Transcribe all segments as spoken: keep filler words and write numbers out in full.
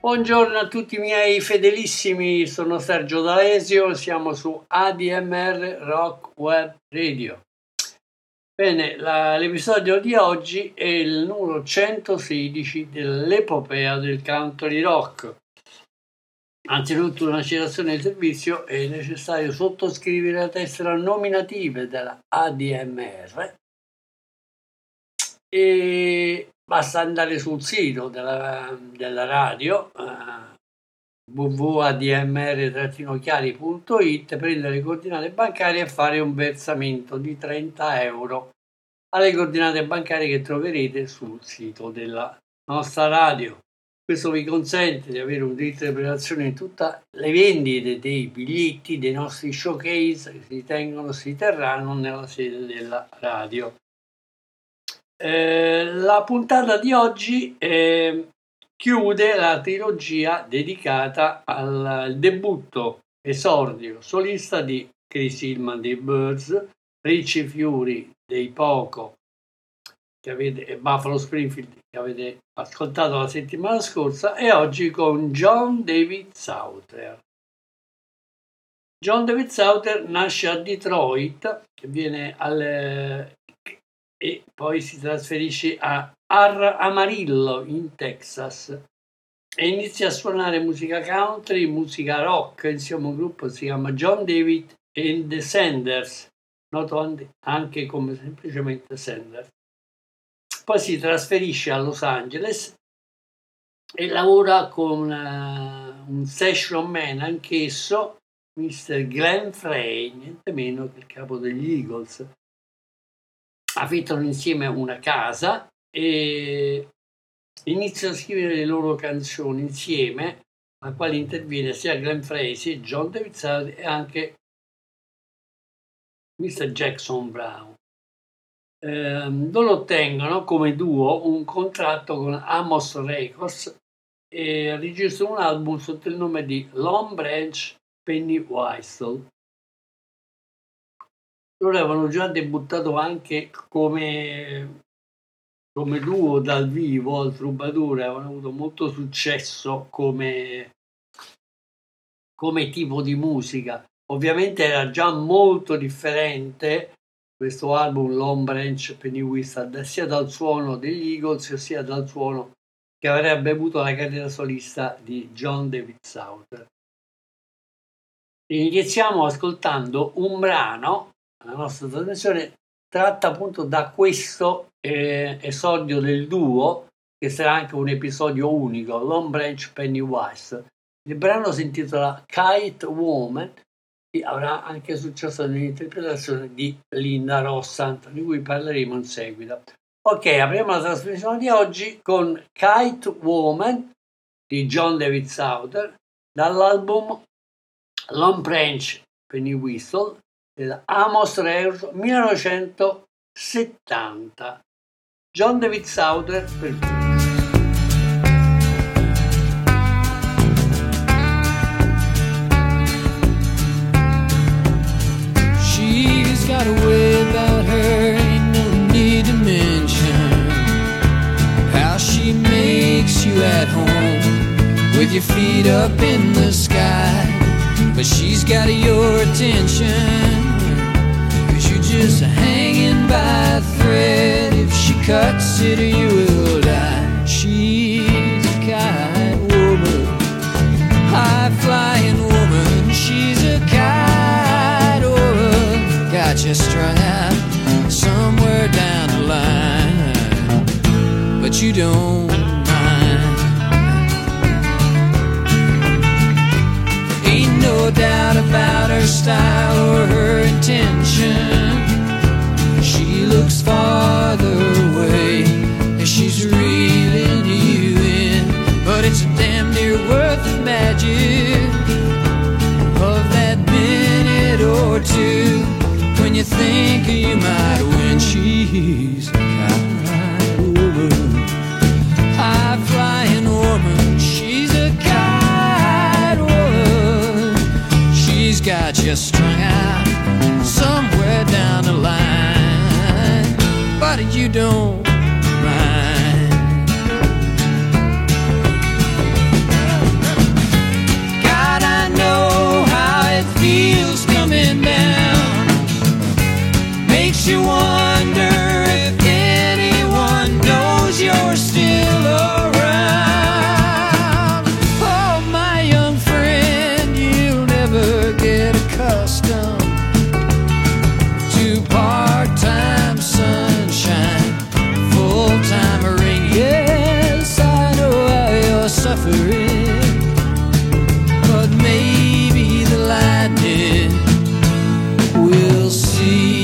Buongiorno a tutti i miei fedelissimi, sono Sergio D'Alesio, siamo su A D M R Rock Web Radio. Bene, la, l'episodio di oggi è il numero centosedici dell'epopea del country rock. Anzitutto una citazione di servizio: è necessario sottoscrivere la tessera nominativa della A D M R e basta andare sul sito della, della radio eh, w w w punto a d m r trattino chiari punto i t, prendere le coordinate bancarie e fare un versamento di trenta euro alle coordinate bancarie che troverete sul sito della nostra radio. Questo vi consente di avere un diritto di prelazione in tutte le vendite dei biglietti dei nostri showcase che si tengono si terranno nella sede della radio. Eh, la puntata di oggi eh, chiude la trilogia dedicata al, al debutto esordio solista di Chris Hillman dei Byrds, Richie Furay dei Poco che avete, e Buffalo Springfield che avete ascoltato la settimana scorsa, e oggi con John David Souther. John David Souther nasce a Detroit e viene al e poi si trasferisce a Amarillo in Texas e inizia a suonare musica country, musica rock. Insieme a un gruppo si chiama John David and The Senders, noto anche come semplicemente Senders. Poi si trasferisce a Los Angeles e lavora con uh, un session man anch'esso, mister Glenn Frey, niente meno che il capo degli Eagles. Affittano insieme una casa e iniziano a scrivere le loro canzoni insieme, a quali interviene sia Glenn Frey, sia John David Souther e anche mister Jackson Brown. Eh, loro ottengono come duo un contratto con Amos Records e registrano un album sotto il nome di Longbranch Pennywhistle. Loro avevano già debuttato anche come, come duo dal vivo al Troubadour, avevano avuto molto successo come, come tipo di musica. Ovviamente era già molto differente questo album Longbranch Pennywhistle sia dal suono degli Eagles sia dal suono che avrebbe avuto la carriera solista di John David Souther. Iniziamo ascoltando un brano. La nostra trasmissione tratta appunto da questo eh, esordio del duo, che sarà anche un episodio unico, Longbranch Pennywise. Il brano si intitola Kite Woman e avrà anche successo nell'interpretazione di Linda Rossant, di cui parleremo in seguito. Ok, apriamo la trasmissione di oggi con Kite Woman di John David Souther dall'album Longbranch Pennywhistle del Amos Reus millenovecentosettanta. John David Souther per got a way about her, ain't no need to mention how she makes you at home with your feet up in the sky. But she's got your attention, 'cause you're just hanging by a thread. If she cuts it, you will die. She's a kite woman, high-flying woman. She's a kite woman, got you strung out somewhere down the line, but you don't mind. Ain't no doubt about her style or her intention. She looks farther away as she's reeling you in, but it's a damn near worth of magic of that minute or two. When you think you might win, she's a kite woman, high-flying woman. She's a kite woman. She's got you strung out somewhere down the line, but you don't mind. God, I know how it feels coming down. Makes you wonder if anyone knows you're still around. Oh, my young friend, you'll never get accustomed to part-time sunshine, full-time rain. Yes, I know how you're suffering, but maybe the lightning will see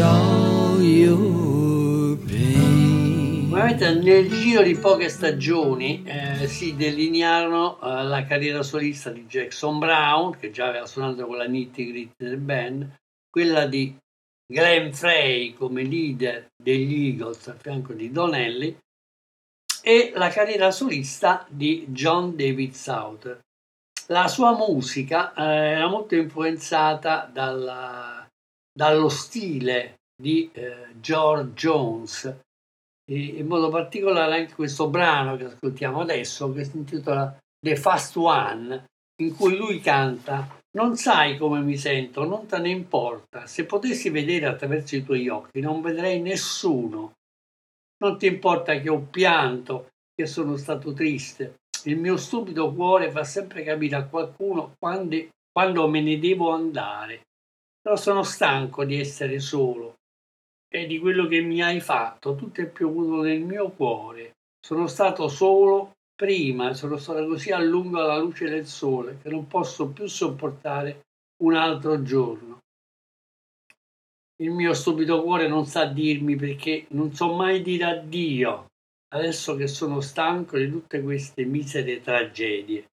all your pain. Veramente nel giro di poche stagioni eh, si delinearono eh, la carriera solista di Jackson Brown, che già aveva suonato con la nitty gritty del band, quella di Glenn Frey come leader degli Eagles a fianco di Donnelly, e la carriera solista di John David Souther. La sua musica eh, era molto influenzata dalla dallo stile di eh, George Jones, e in modo particolare anche questo brano che ascoltiamo adesso, che si intitola The Fast One, in cui lui canta: non sai come mi sento, non te ne importa, se potessi vedere attraverso i tuoi occhi non vedrei nessuno, non ti importa che ho pianto, che sono stato triste, il mio stupido cuore fa sempre capire a qualcuno quando, quando me ne devo andare. Però sono stanco di essere solo e di quello che mi hai fatto, tutto è piovuto nel mio cuore. Sono stato solo prima, sono stato così a lungo alla luce del sole che non posso più sopportare un altro giorno. Il mio stupido cuore non sa dirmi perché non so mai dire addio, adesso che sono stanco di tutte queste misere tragedie.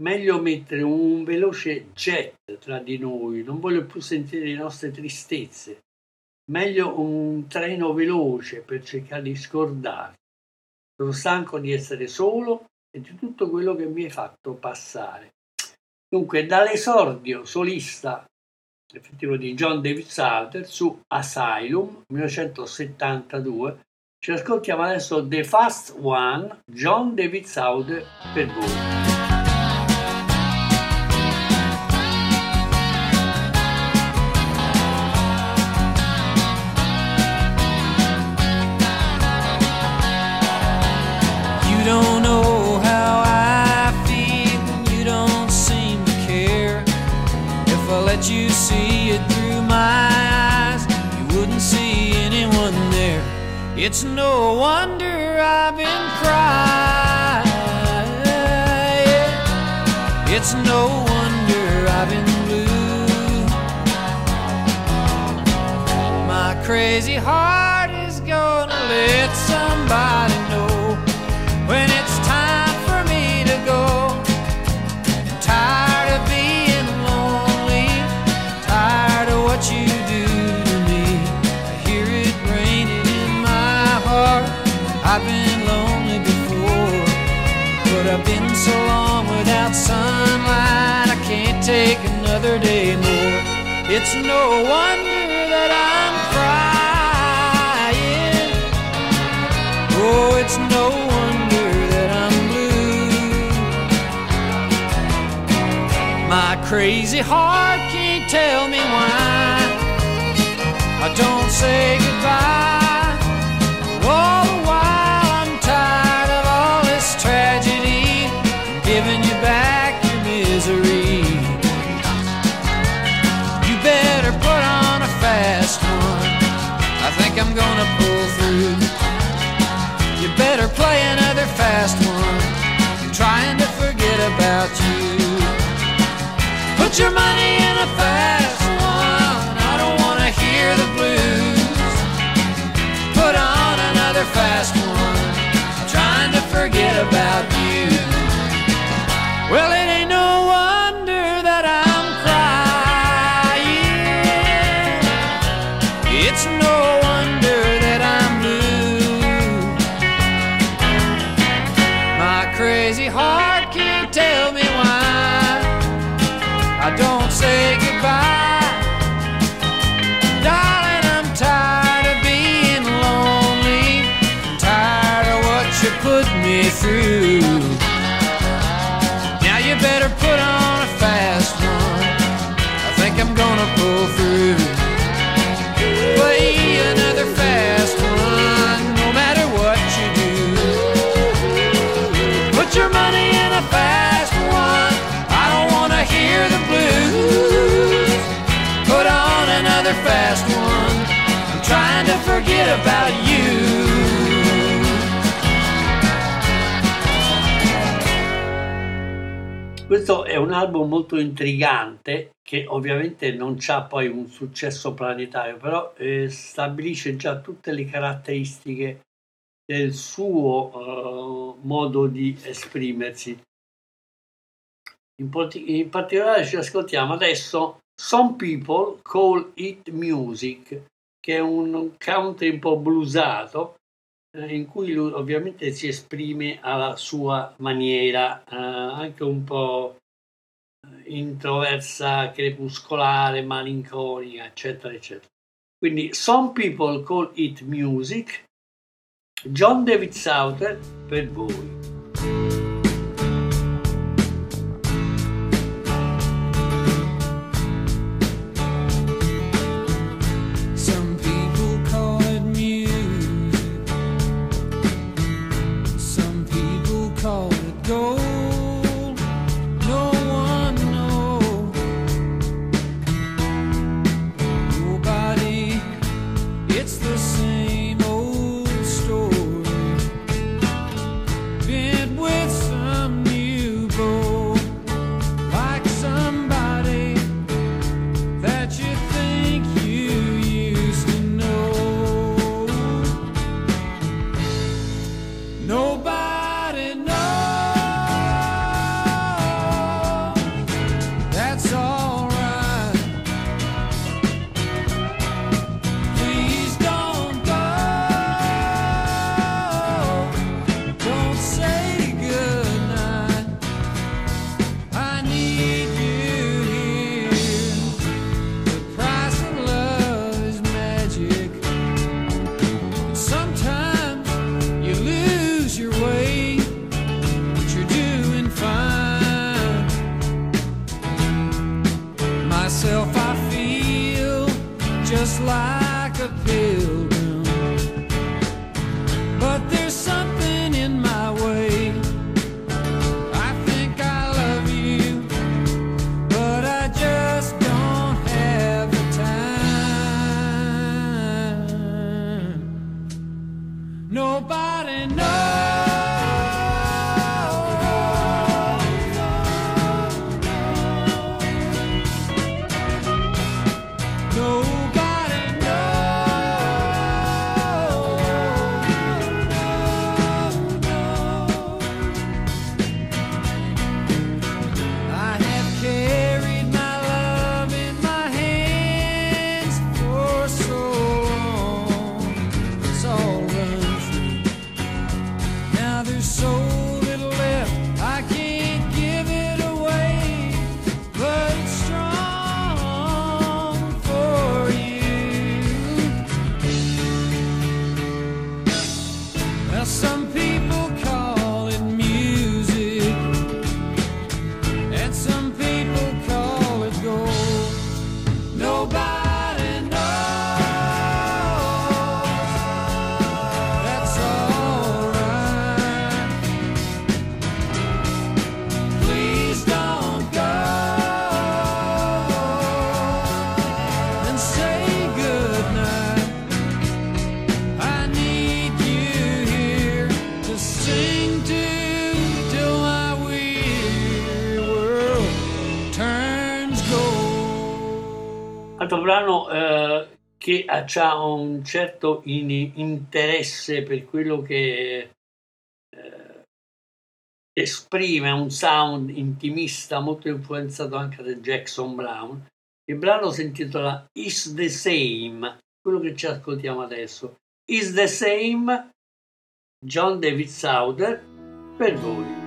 Meglio mettere un veloce jet tra di noi, non voglio più sentire le nostre tristezze. Meglio un treno veloce per cercare di scordarti. Sono stanco di essere solo e di tutto quello che mi hai fatto passare. Dunque, dall'esordio solista effettivo di John David Souther su Asylum millenovecentosettantadue, ci ascoltiamo adesso The Fast One, John David Souther per voi. Don't know how I feel, you don't seem to care. If I let you see it through my eyes, you wouldn't see anyone there. It's no wonder I've been crying. It's no wonder I've been blue. My crazy heart is gone. take another day more. It's no wonder that I'm crying. Oh, it's no wonder that I'm blue. My crazy heart can't tell me why I don't say goodbye. All the while I'm tired of all this tragedy, giving you back your misery. You better put on a fast one, I think I'm gonna pull through. You better play another fast one, I'm trying to forget about you. Put your money in a fast one, I don't wanna hear the blues. Put on another fast one, I'm trying to forget about you. Well, it ain't no wonder that I'm crying. It's no wonder that I'm blue. My crazy heart can't tell me why I don't say goodbye. Through. Now you better put on a fast one, I think I'm gonna pull through. Play another fast one, no matter what you do. Put your money in a fast one, I don't wanna hear the blues. Put on another fast one, I'm trying to forget about you. Questo è un album molto intrigante che ovviamente non c'ha poi un successo planetario, però eh, stabilisce già tutte le caratteristiche del suo eh, modo di esprimersi. In, porti- in particolare ci ascoltiamo adesso Some People Call It Music, che è un country un po' bluesato, in cui lui ovviamente si esprime alla sua maniera, eh, anche un po' introversa, crepuscolare, malinconica, eccetera, eccetera. Quindi Some People Call It Music, John David Souther per voi. brano eh, che ha un certo in, interesse per quello che eh, esprime un sound intimista molto influenzato anche da Jackson Brown. Il brano si intitola Is the Same, quello che ci ascoltiamo adesso. Is the Same, John David Souther, per voi.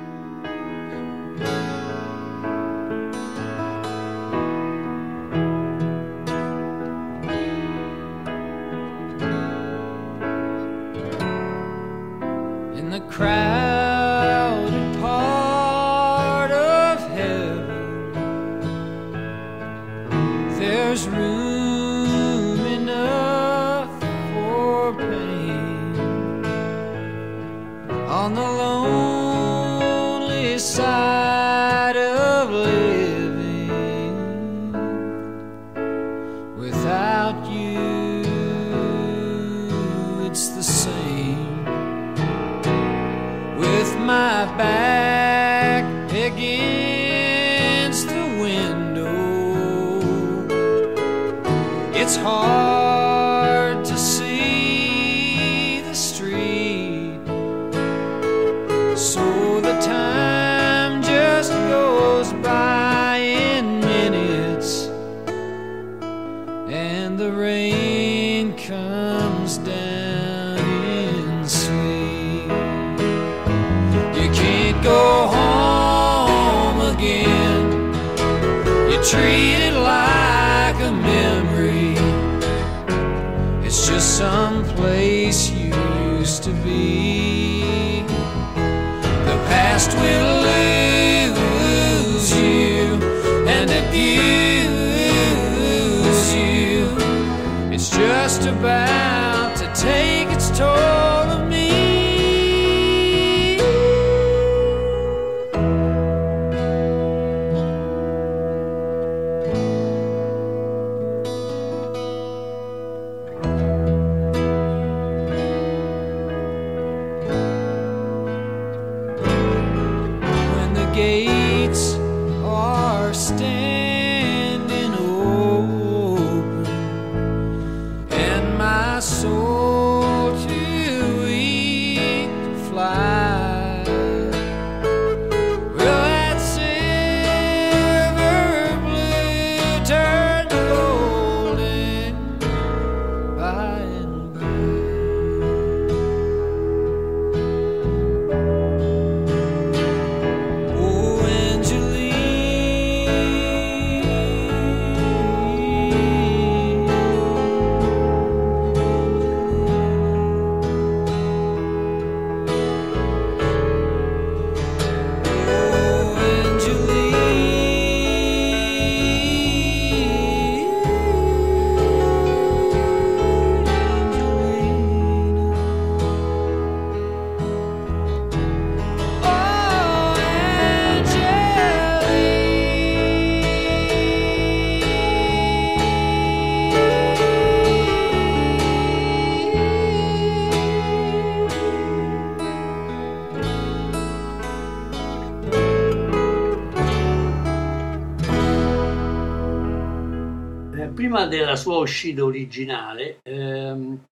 Della sua uscita originale, ehm,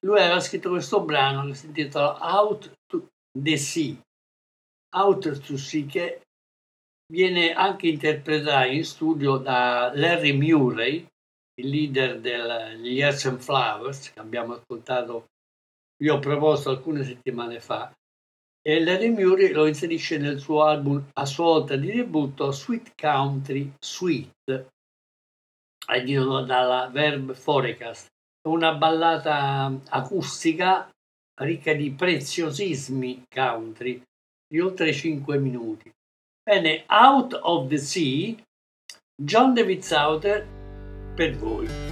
lui aveva scritto questo brano che si intitola Out to the Sea, Out to Sea, che viene anche interpretato in studio da Larry Murray, il leader degli Earth and Flowers, che abbiamo ascoltato, io ho proposto alcune settimane fa, e Larry Murray lo inserisce nel suo album a sua volta di debutto Sweet Country Sweet, dalla Verb Forecast, una ballata acustica ricca di preziosismi country di oltre cinque minuti. Bene, Out of the Sea, John David Souther, per voi.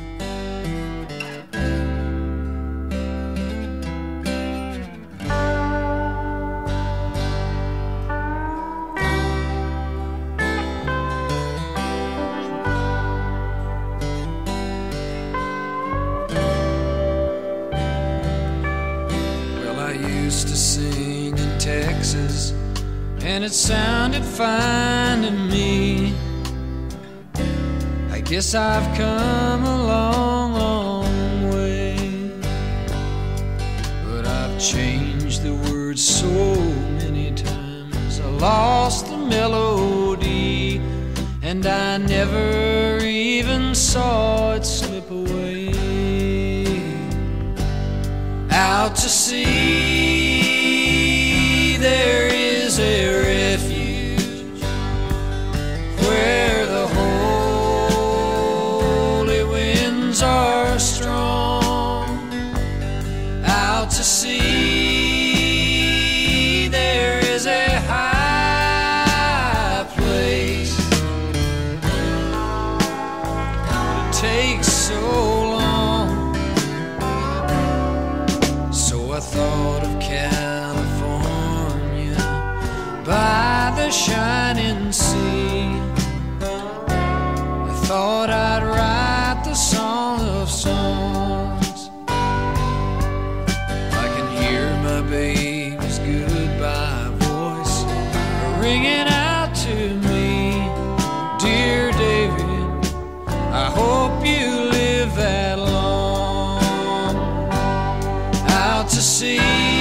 And it sounded fine to me. I Guess I've come a long, long way, but I've changed the words so many times. I lost the melody, and I never even saw it slip away. Out to sea, there is a refuge where are strong. Out to sea, there is a high place. It takes so long. So I thought of California by the shining sea. I thought I'd ride the song of songs. I can hear my baby's goodbye voice ringing out to me. Dear David, I hope you live that long. Out to sea,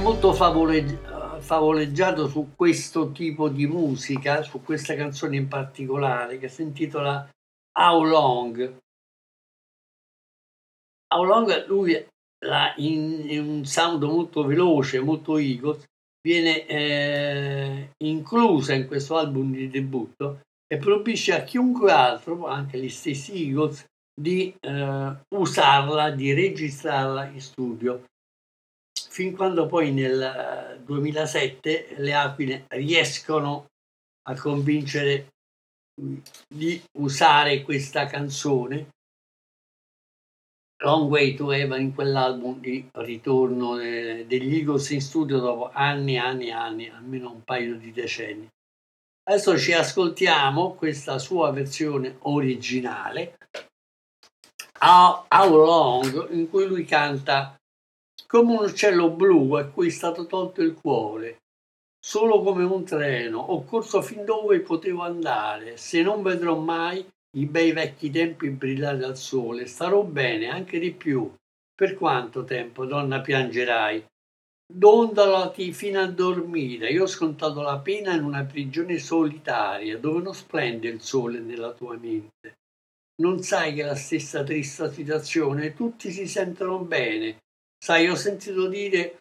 molto favole, favoleggiato su questo tipo di musica, su questa canzone in particolare che si intitola How Long. How Long, lui la, in, in un sound molto veloce, molto Eagles, viene eh, inclusa in questo album di debutto e proibisce a chiunque altro, anche gli stessi Eagles, di eh, usarla, di registrarla in studio. fin quando poi nel duemilasette le Aquile riescono a convincere di usare questa canzone, Long Way to Heaven, in quell'album di ritorno eh, degli Eagles in studio dopo anni e anni e anni, almeno un paio di decenni. Adesso ci ascoltiamo questa sua versione originale, How, How Long, in cui lui canta come un uccello blu a cui è stato tolto il cuore, solo come un treno, ho corso fin dove potevo andare, se non vedrò mai i bei vecchi tempi brillare al sole, starò bene anche di più, per quanto tempo donna piangerai, dondolati fino a dormire, io ho scontato la pena in una prigione solitaria dove non splende il sole nella tua mente, non sai che la stessa trista situazione tutti si sentono bene, sai, ho sentito dire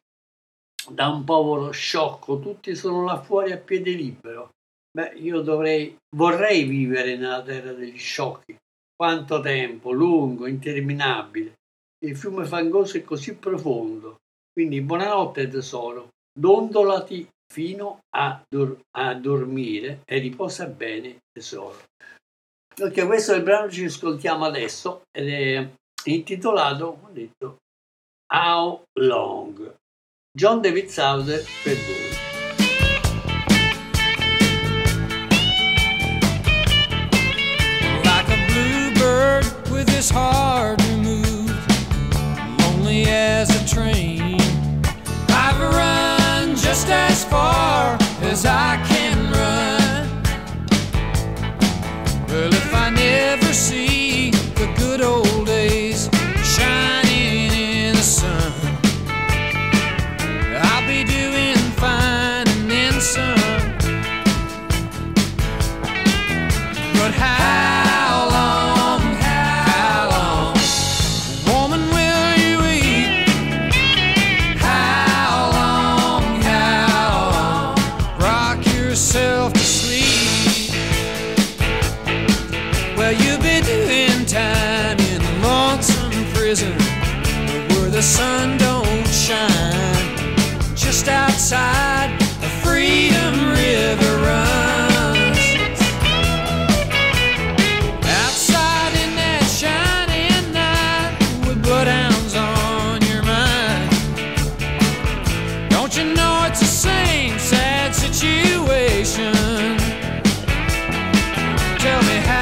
da un povero sciocco tutti sono là fuori a piede libero. Beh, io dovrei, vorrei vivere nella terra degli sciocchi. Quanto tempo, lungo, interminabile. Il fiume fangoso è così profondo. Quindi buonanotte tesoro, dondolati fino a, dor- a dormire e riposa bene tesoro. Ok, questo è il brano che ci ascoltiamo adesso ed è intitolato, ho detto, How Long? John David Souther per voi. Is hard to move, lonely as a train. I've run just as far as I can run. Well, if I never see the good old days shining in the sun, I'll be doing fine and then some. But how? The sun don't shine, just outside the Freedom River runs. Outside in that shining night, with bloodhounds on your mind. Don't you know it's the same sad situation? Tell me how.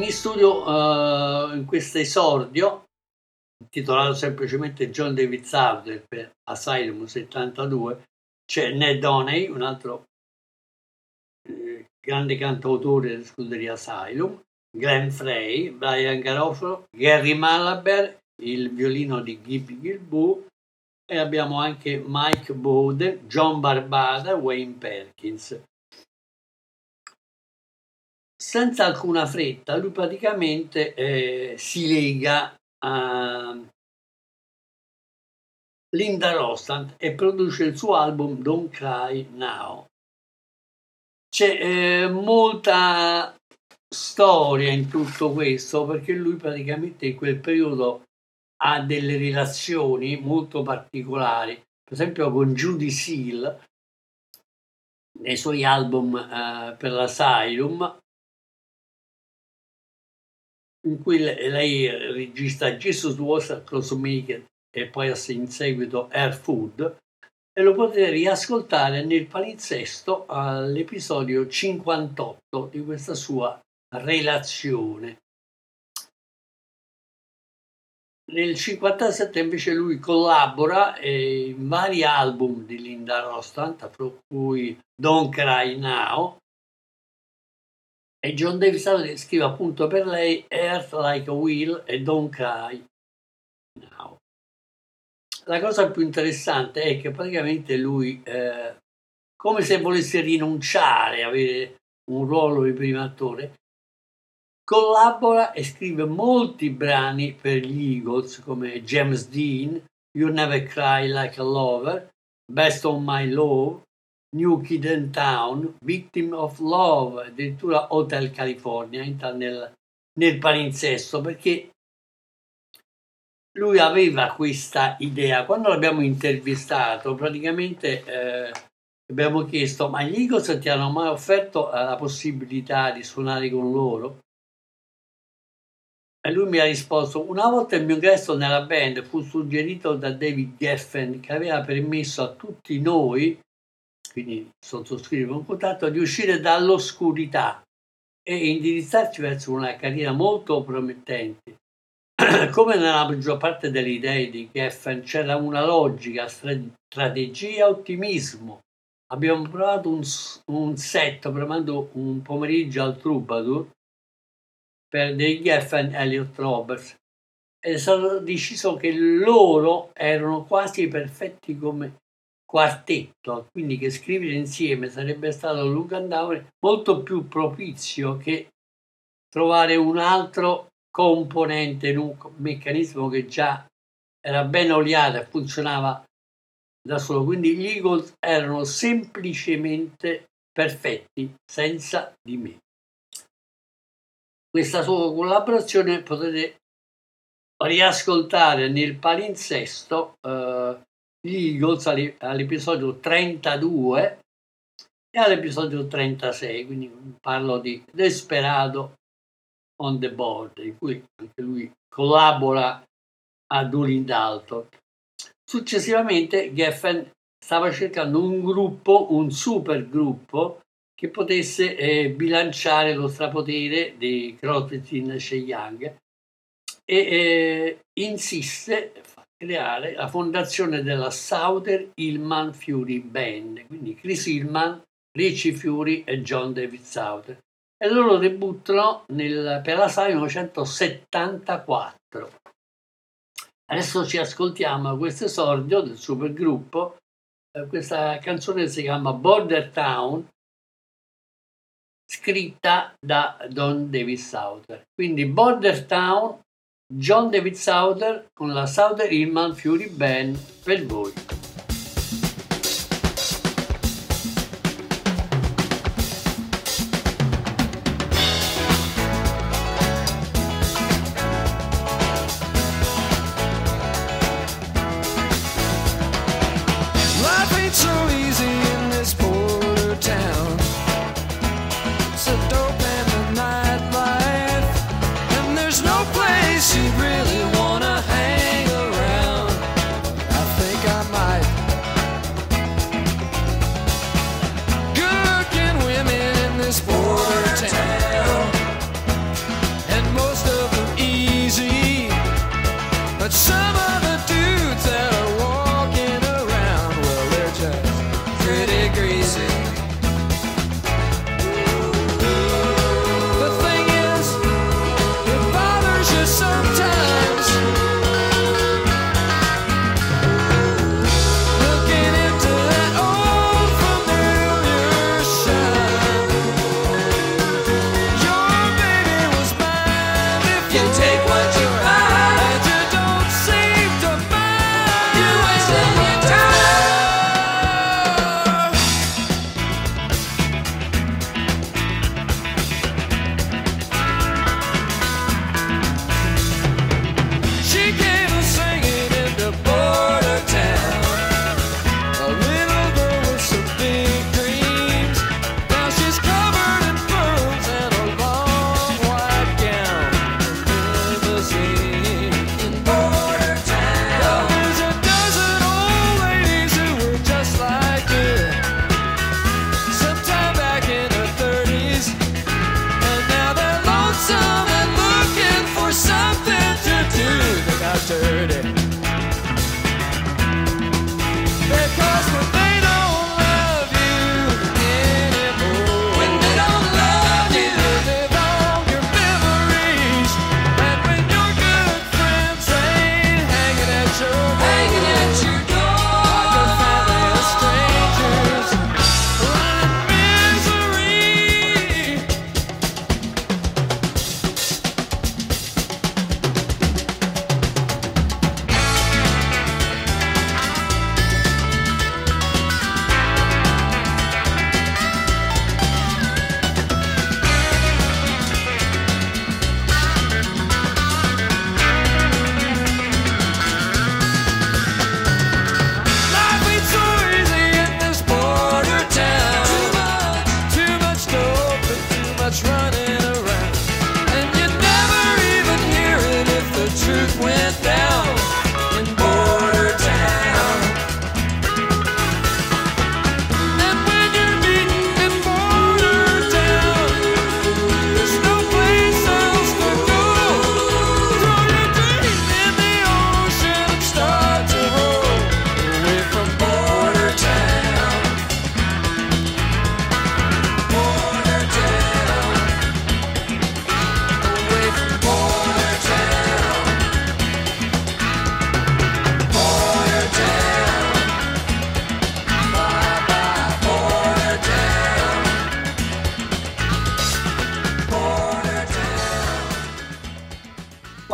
In studio uh, in questo esordio intitolato semplicemente John David Souther per Asylum settantadue c'è Ned Doney, un altro eh, grande cantautore delle scuderie Asylum, Glenn Frey, Brian Garofalo, Gary Malaber, il violino di Gib Gilboa, e abbiamo anche Mike Bode, John Barbada, Wayne Perkins. Senza alcuna fretta, lui praticamente eh, si lega a Linda Rostand e produce il suo album Don't Cry Now. C'è eh, molta storia in tutto questo, perché lui praticamente in quel periodo ha delle relazioni molto particolari, per esempio con Judy Seal nei suoi album eh, per l'Asylum, in cui lei regista Jesus Was a Crossmaker e poi in seguito Air Food, e lo potete riascoltare nel palinsesto all'episodio cinquantotto di questa sua relazione. Nel cinquantasette invece lui collabora eh, in vari album di Linda Rostand, tra cui Don't Cry Now, e John David Souther scrive appunto per lei Earth Like a Wheel e Don't Cry Now. La cosa più interessante è che praticamente lui, eh, come se volesse rinunciare a avere un ruolo di primo attore, collabora e scrive molti brani per gli Eagles, come James Dean, You Never Cry Like a Lover, Best on My Love, New Kid in Town, Victim of Love, addirittura Hotel California, entra nel, nel palinsesto, perché lui aveva questa idea. Quando l'abbiamo intervistato, praticamente eh, abbiamo chiesto: ma gli Eagles ti hanno mai offerto la possibilità di suonare con loro? E lui mi ha risposto: una volta il mio ingresso nella band fu suggerito da David Geffen, che aveva permesso a tutti noi, quindi sottoscrivo un contratto, di uscire dall'oscurità e indirizzarci verso una carriera molto promettente. Come nella maggior parte delle idee di Geffen, c'era una logica, strategia, ottimismo. Abbiamo provato un, un set programmando un pomeriggio al Troubadour per dei Geffen e Elliot Roberts, ed è stato deciso che loro erano quasi perfetti come quartetto, quindi che scrivere insieme sarebbe stato un lungo andare molto più propizio che trovare un altro componente in un meccanismo che già era ben oliato e funzionava da solo. Quindi gli Eagles erano semplicemente perfetti senza di me. Questa sua collaborazione potete riascoltare nel palinsesto eh, gli Eagles all'episodio trentadue e all'episodio trentasei, quindi parlo di Desperado on the Board, in cui anche lui collabora a Dolin Dalton. Successivamente Geffen stava cercando un gruppo, un super gruppo, che potesse eh, bilanciare lo strapotere di Crosby, Stills e Young, e eh, insiste creare la fondazione della Souther-Hillman-Furay Band, quindi Chris Hillman, Richie Furay e John David Souther, e loro debuttano nel, per la Sai millenovecentosettantaquattro. Adesso ci ascoltiamo questo esordio del supergruppo, eh, questa canzone si chiama Border Town, scritta da John David Souther. Quindi Border Town, John David Souther con la Souther-Hillman-Furay Band per voi. You really wanna hang around? I think I might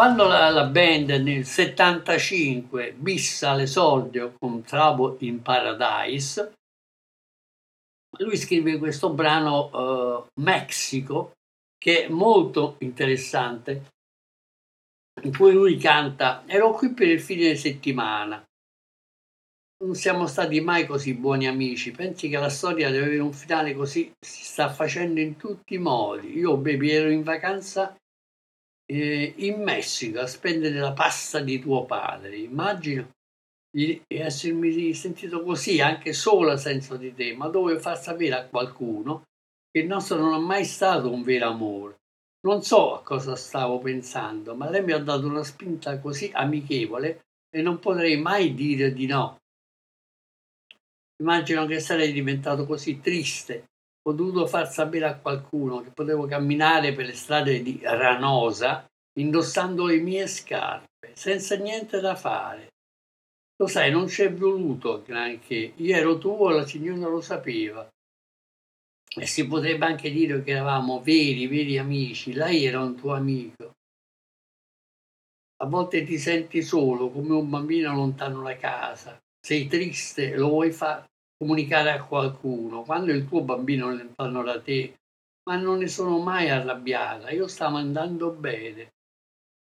Quando la, la band nel settantacinque bissa l'esordio con Trouble in Paradise, lui scrive questo brano uh, Mexico, che è molto interessante, in cui lui canta: ero qui per il fine settimana, non siamo stati mai così buoni amici, pensi che la storia deve avere un finale così, si sta facendo in tutti i modi, io baby ero in vacanza in Messico a spendere la pasta di tuo padre, immagino di essermi sentito così, anche sola senza di te, ma dovevo far sapere a qualcuno che il nostro non è mai stato un vero amore, non so a cosa stavo pensando, ma lei mi ha dato una spinta così amichevole e non potrei mai dire di no, immagino che sarei diventato così triste. Ho dovuto far sapere a qualcuno che potevo camminare per le strade di Ranosa indossando le mie scarpe, senza niente da fare. Lo sai, non c'è voluto granché. Io ero tuo, la signora lo sapeva. E si potrebbe anche dire che eravamo veri, veri amici. Lei era un tuo amico. A volte ti senti solo, come un bambino lontano da casa. Sei triste, lo vuoi fare? Comunicare a qualcuno, quando il tuo bambino è lontano da te, ma non ne sono mai arrabbiata, io stavo andando bene,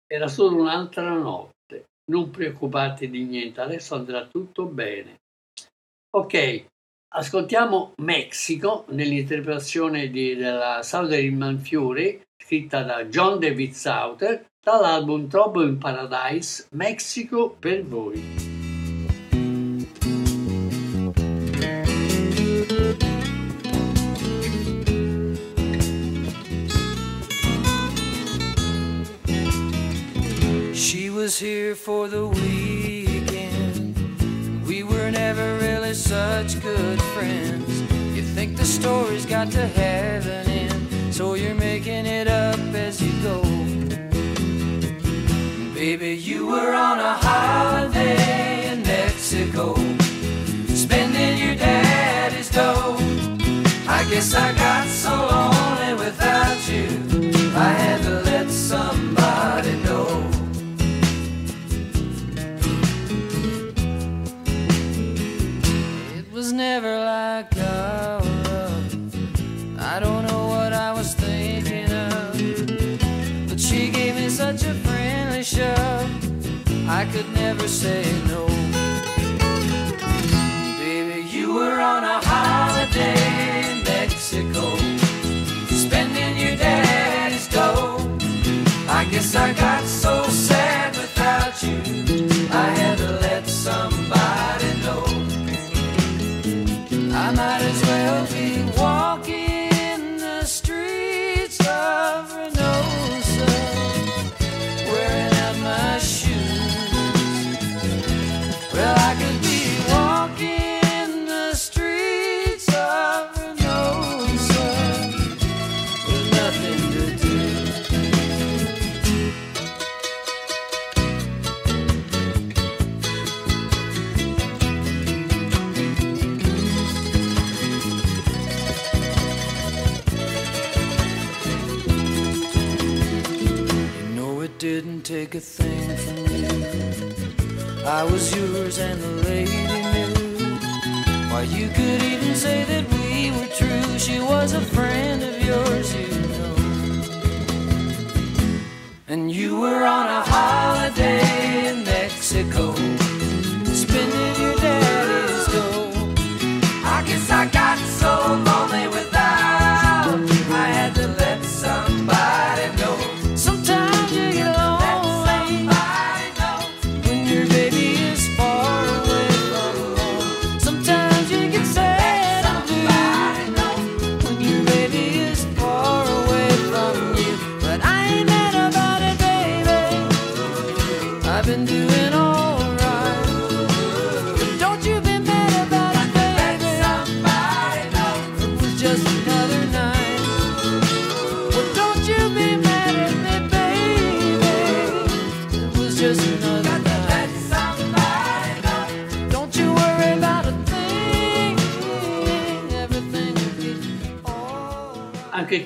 era solo un'altra notte, non preoccupate di niente, adesso andrà tutto bene. Ok, ascoltiamo Mexico nell'interpretazione di, della Souther-Hillman-Furay, scritta da John David Souther, dall'album Trouble in Paradise, Mexico per voi. Was here for the weekend. We were never really such good friends. You think the story's got to have an end, so you're making it up as you go. Baby, you were on a holiday in Mexico, spending your daddy's dough. I guess I got so lonely without you, I had to let somebody know. It was never like our love, I don't know what I was thinking of, but she gave me such a friendly shove, I could never say no. Baby, you were on a holiday in Mexico, spending your daddy's dough. I guess I got so sad without you, I had to let somebody know. I might as well be walking the streets of Reynosa, wearing out my shoes. Well, I could be walking the streets of Reynosa with nothing to Didn't take a thing from you, I was yours and the lady knew. Why you could even say that we were true, she was a friend of yours, you know. And you were on a holiday in Mexico, spending your daddy's dough. I guess I got so lonely without, I had to let somebody know.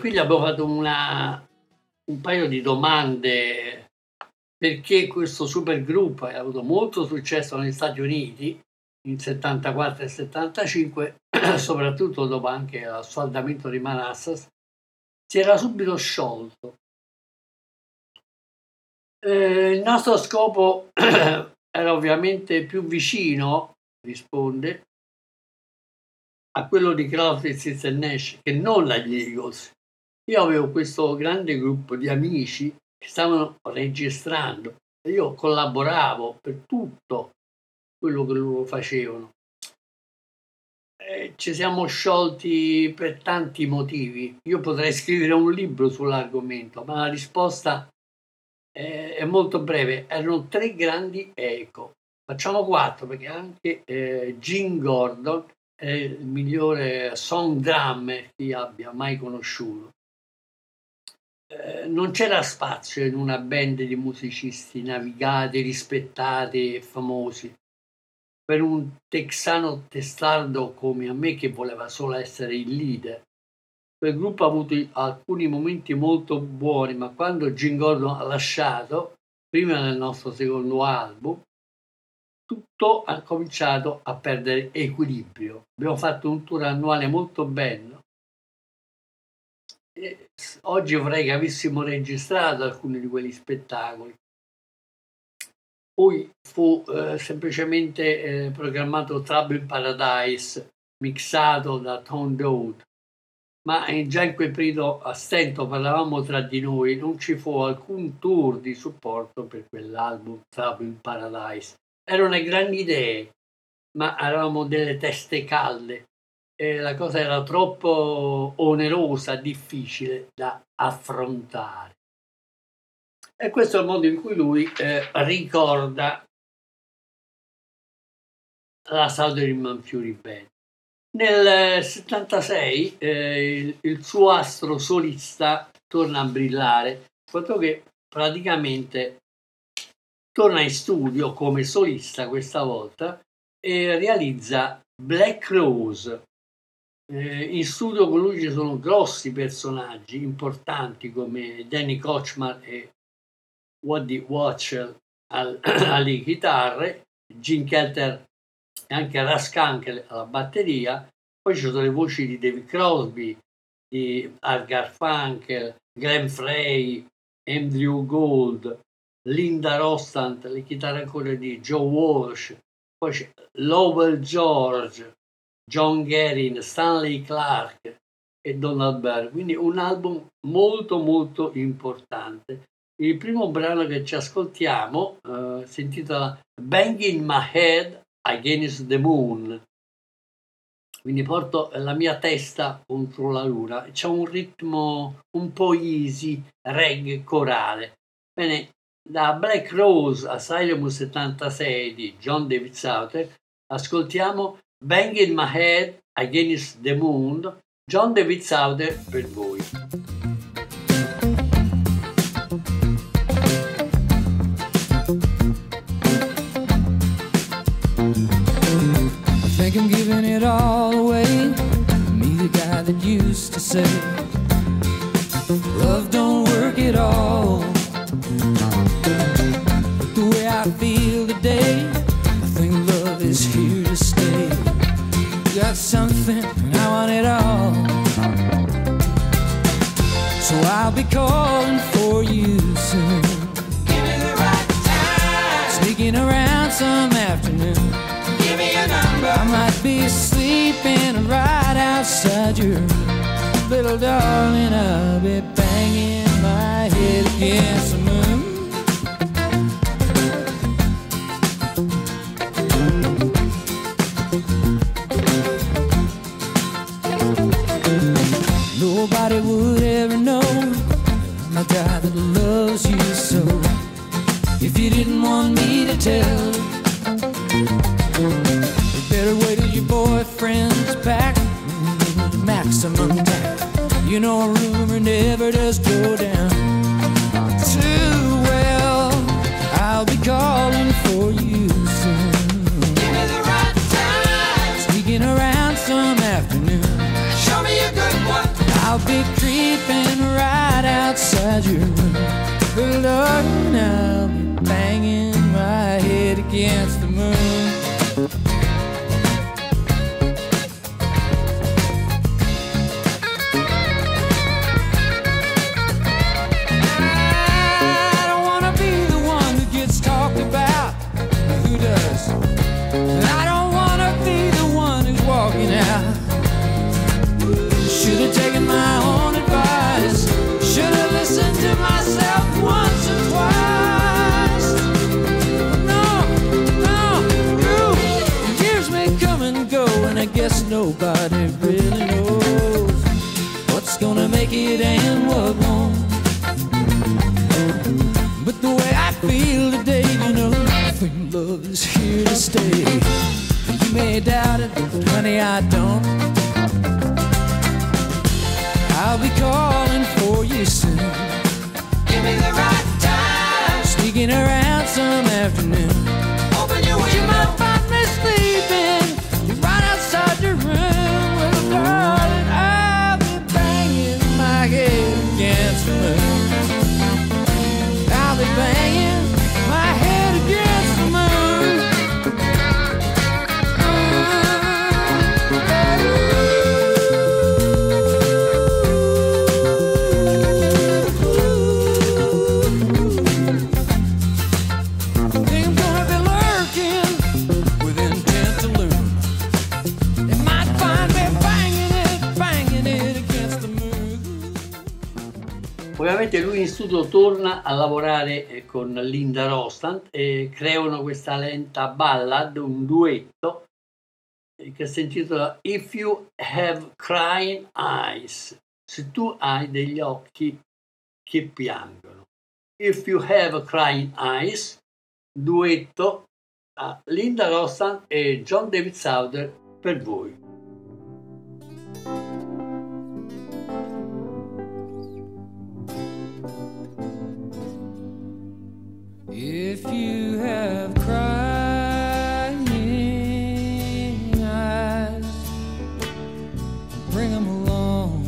Qui gli abbiamo fatto una, un paio di domande perché questo supergruppo ha avuto molto successo negli Stati Uniti in settantaquattro e settantacinque, soprattutto dopo anche l'assaldamento di Manassas, si era subito sciolto. Eh, il nostro scopo era ovviamente più vicino, risponde, a quello di Crosby, Stills e Nash, che non agli Eagles. Io avevo questo grande gruppo di amici che stavano registrando e io collaboravo per tutto quello che loro facevano. Eh, ci siamo sciolti per tanti motivi. Io potrei scrivere un libro sull'argomento, ma la risposta è, è molto breve. Erano tre grandi eco. Facciamo quattro, perché anche eh, Gene Gordon è il migliore song drummer che abbia mai conosciuto. Eh, non c'era spazio in una band di musicisti navigati, rispettati e famosi per un texano testardo come a me, che voleva solo essere il leader. Quel gruppo ha avuto alcuni momenti molto buoni, ma quando Gene Gordon ha lasciato, prima nel nostro secondo album, tutto ha cominciato a perdere equilibrio. Abbiamo fatto un tour annuale molto bello. E oggi vorrei che avessimo registrato alcuni di quegli spettacoli. Poi fu eh, semplicemente eh, programmato Trouble in Paradise, mixato da Tom Dowd, ma eh, già in quel periodo a stento parlavamo tra di noi, non ci fu alcun tour di supporto per quell'album Trouble in Paradise. Erano grandi idee, ma eravamo delle teste calde. E la cosa era troppo onerosa, difficile da affrontare. E questo è il modo in cui lui eh, ricorda la Souther-Hillman-Furay Band. Nel settantasei eh, il, il suo astro solista torna a brillare, tanto che praticamente torna in studio come solista questa volta e realizza Black Rose. Eh, in studio con lui ci sono grossi personaggi importanti come Danny Kortchmar e Waddy Watchell al, alle chitarre, Gene Kelter e anche Russ Kunkel alla batteria. Poi ci sono le voci di David Crosby, di Art Garfunkel, Glenn Frey, Andrew Gold, Linda Rostand, le chitarre ancora di Joe Walsh. Poi c'è Lowell George, John Guerin, Stanley Clarke e Donald Byrd. Quindi un album molto molto importante. Il primo brano che ci ascoltiamo eh, si intitola Banging My Head Against the Moon, quindi porto la mia testa contro la luna. C'è un ritmo un po' easy, reggae corale. Bene, da Black Rose, Asylum settantasei di John David Souther, ascoltiamo Banging My Head Against the Moon, John David Souther per voi. I think I'm giving it all away. Me, the guy that used to say love don't work at all. But the way I feel today, I think love is here to stay. Got something and I want it all, so I'll be calling for you soon. Give me the right time, sneaking around some afternoon. Give me your number, I might be sleeping right outside your little darling. I'll be banging my head against the moon. Nobody would ever know I'm a guy that loves you so. If you didn't want me to tell, you better wait till your boyfriend's back. Maximum tact. You know a rumor never does go down too well. I'll be calling for you soon. Give me the right time, sneaking around some afternoon. Show me a good one. I'll be creeping right outside your room. Good luck now. against the moon. I don't want to be the one who gets talked about. Who does? I don't want to be the one who's walking out. Should have taken my own advice. Should have listened to myself once or twice. I guess nobody really knows what's gonna make it and what won't. But the way I feel today, you know, I think love is here to stay. You may doubt it, but honey, I don't. I'll be calling for you soon. Give me the right time. Sneaking around some afternoon. Open your window. You might find me sleeping. Banging my head against the moon. Ooh. Think I'm gonna be lurking with intent to loom. It might find me banging it, banging it against the moon. Ovviamente lui in studio torna a lavorare con Linda Rostand e creano questa lenta ballad, un duetto che si intitola If You Have Crying Eyes, se tu hai degli occhi che piangono. If You Have Crying Eyes, duetto a Linda Rostand e John David Souther per voi. If you have crying eyes, bring them along.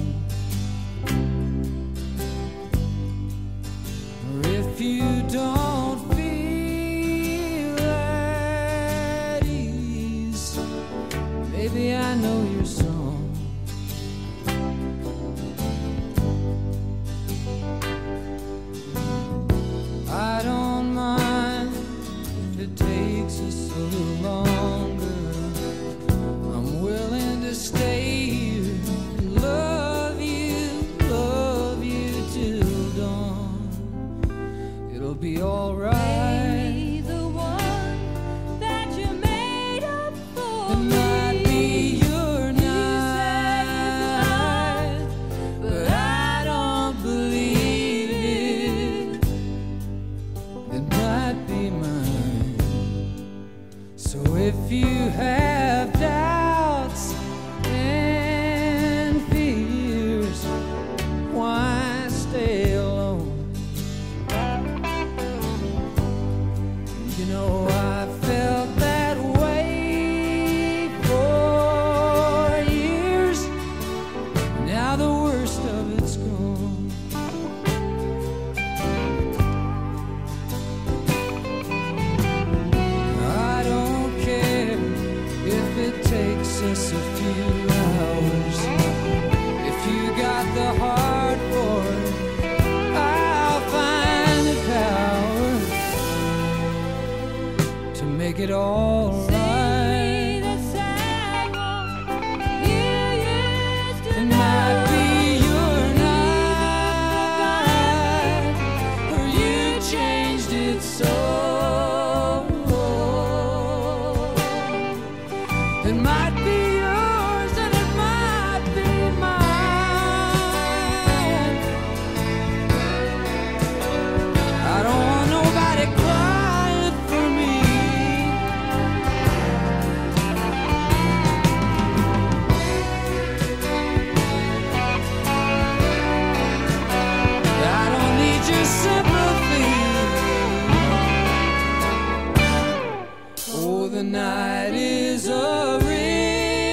Or if you don't feel at ease, baby, I know your song. I don't be all right. Be the one that you made up for. It might be your night, but I don't believe it. It might be mine. So if you have doubts and fears, why stay alone? It all right. See the sidewalk you used to. It might be your night, or you changed it so. It might be yours and it might be mine. I don't want nobody crying. The night is a river.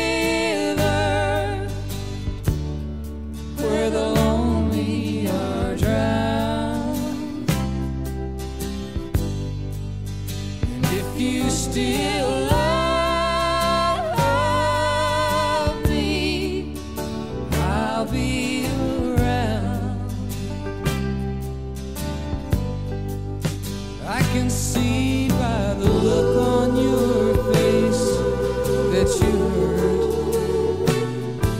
that you heard.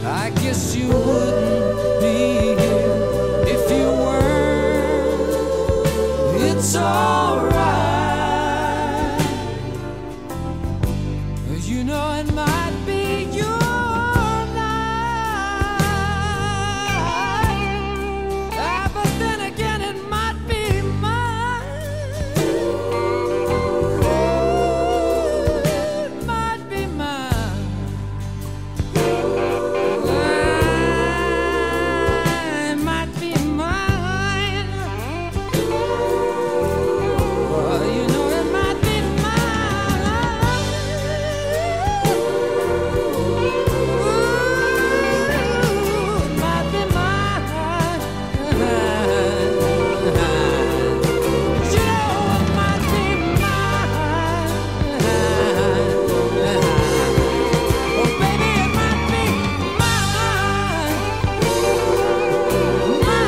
I guess you wouldn't be here if you weren't. It's alright. You know it might be your life, ah, but then again it might be mine. Ooh, it might be mine. Ah, it might be mine. Well, you know it might be mine. Ooh, it might be mine. You know it might be mine. Oh, baby, it might be mine.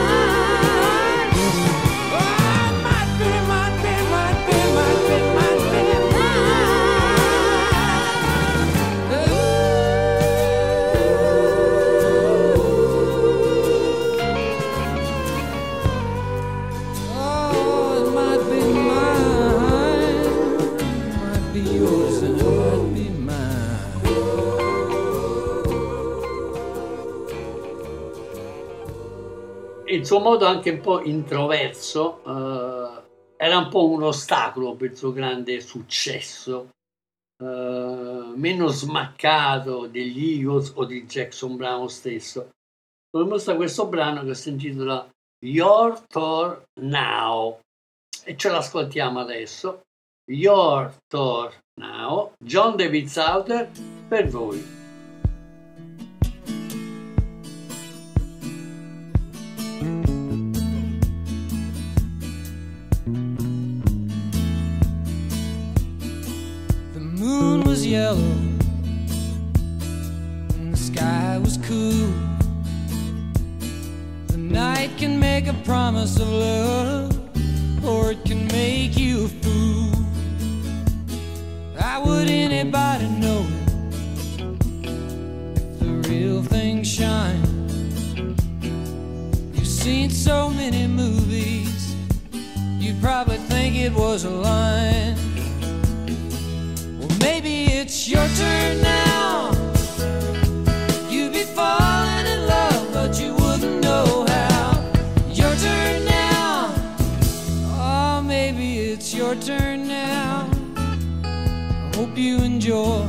Mine. Oh, it might be, might be, might be, might be, might be mine. Oh, it might be mine. It might be yours and it might be mine. Il suo modo anche un po' introverso eh, era un po' un ostacolo per il suo grande successo, eh, meno smaccato degli Eagles o di Jackson Brown stesso, come mostra questo brano che si intitola Your Tour Now, e ce l'ascoltiamo adesso. Your Tour Now, John David Souther, per voi. The moon was yellow and the sky was cool. The night can make a promise of love, or it can make you a fool. How would anybody know if the real thing shines? You've seen so many movies, you'd probably think it was a line. Well, maybe it's your turn now. You'd be falling in love, but you wouldn't know how. Your turn now. Oh, maybe it's your turn now. I hope you enjoy.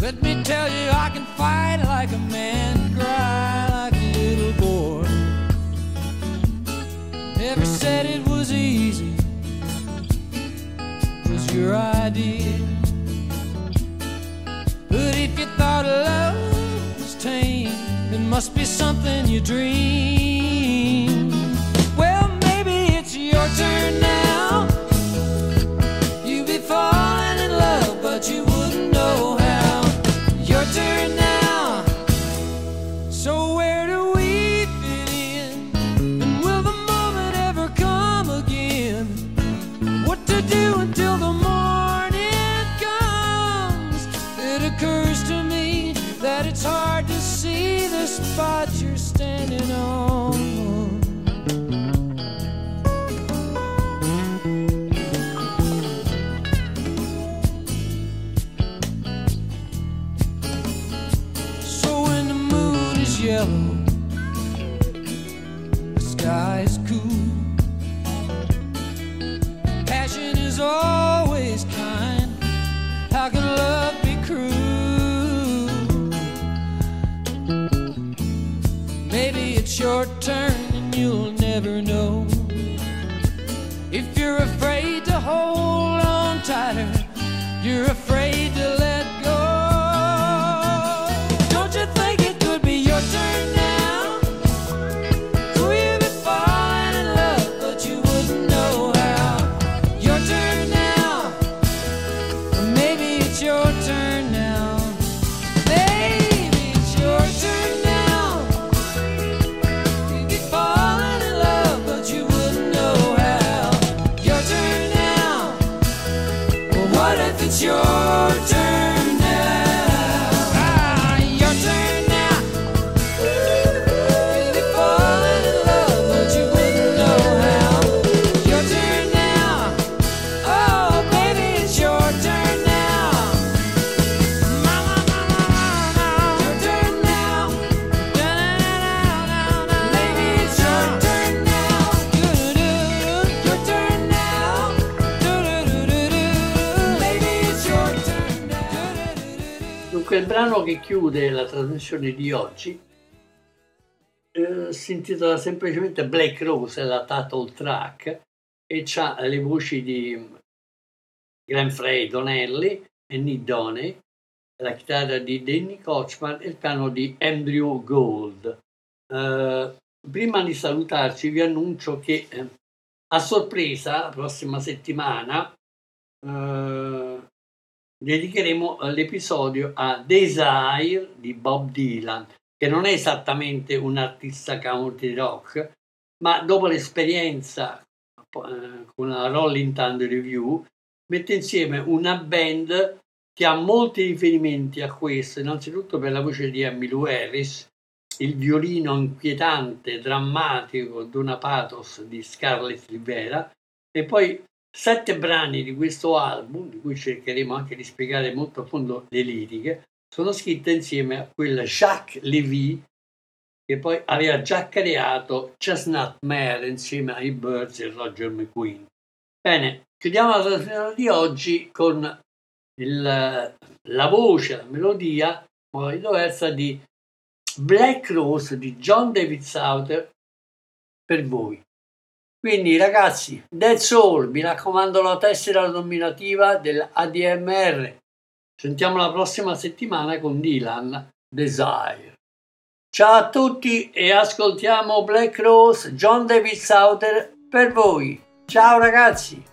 Let me tell you, I can fight like a man, cry like a little boy. Never said it was easy. It was your idea. But if you thought love was tame, it must be something you dream. Well, maybe it's your turn now. You'd be falling in love, but you wouldn't know how. Your turn now. So where do we fit in? And will the moment ever come again? What to do until the morning comes? It occurs to me that it's hard to see the spot you're standing on. So when the moon is yellow, the sky is cool. Passion is always kind. How can love be cruel? Maybe it's your turn and you'll never know. If you're afraid to hold on tighter, you're afraid to let go. Don't you think it could be your turn now? We'd be falling in love, but you wouldn't know how. Your turn now. Maybe it's your turn now. Maybe it's your turn now. You'd be falling in love, but you wouldn't know how. Your turn now. Well, what if it's your Dunque il brano che chiude la trasmissione di oggi eh, si intitola semplicemente Black Rose, è la title track, e ha le voci di Glenn Frey, Donnelly e Nick Doney, la chitarra di Danny Kortchmar e il piano di Andrew Gold. Eh, prima di salutarci vi annuncio che eh, a sorpresa la prossima settimana eh, dedicheremo l'episodio a Desire di Bob Dylan, che non è esattamente un artista country rock, ma dopo l'esperienza eh, con la Rolling Thunder Review mette insieme una band che ha molti riferimenti a questo, innanzitutto per la voce di Emmylou Harris, il violino inquietante, drammatico, d'una pathos di Scarlett Rivera, e poi sette brani di questo album, di cui cercheremo anche di spiegare molto a fondo le liriche, sono scritte insieme a quel Jacques Lévy che poi aveva già creato Chestnut Mare insieme ai Byrds e Roger McGuinn. Bene, chiudiamo la trasmissione di oggi con Il, la voce, la melodia diversa di Black Rose di John David Souther per voi. Quindi ragazzi, that's all, mi raccomando la tessera nominativa dell'A D M R. Sentiamo la prossima settimana con Dylan Desire. Ciao a tutti e ascoltiamo Black Rose, John David Souther per voi. Ciao ragazzi.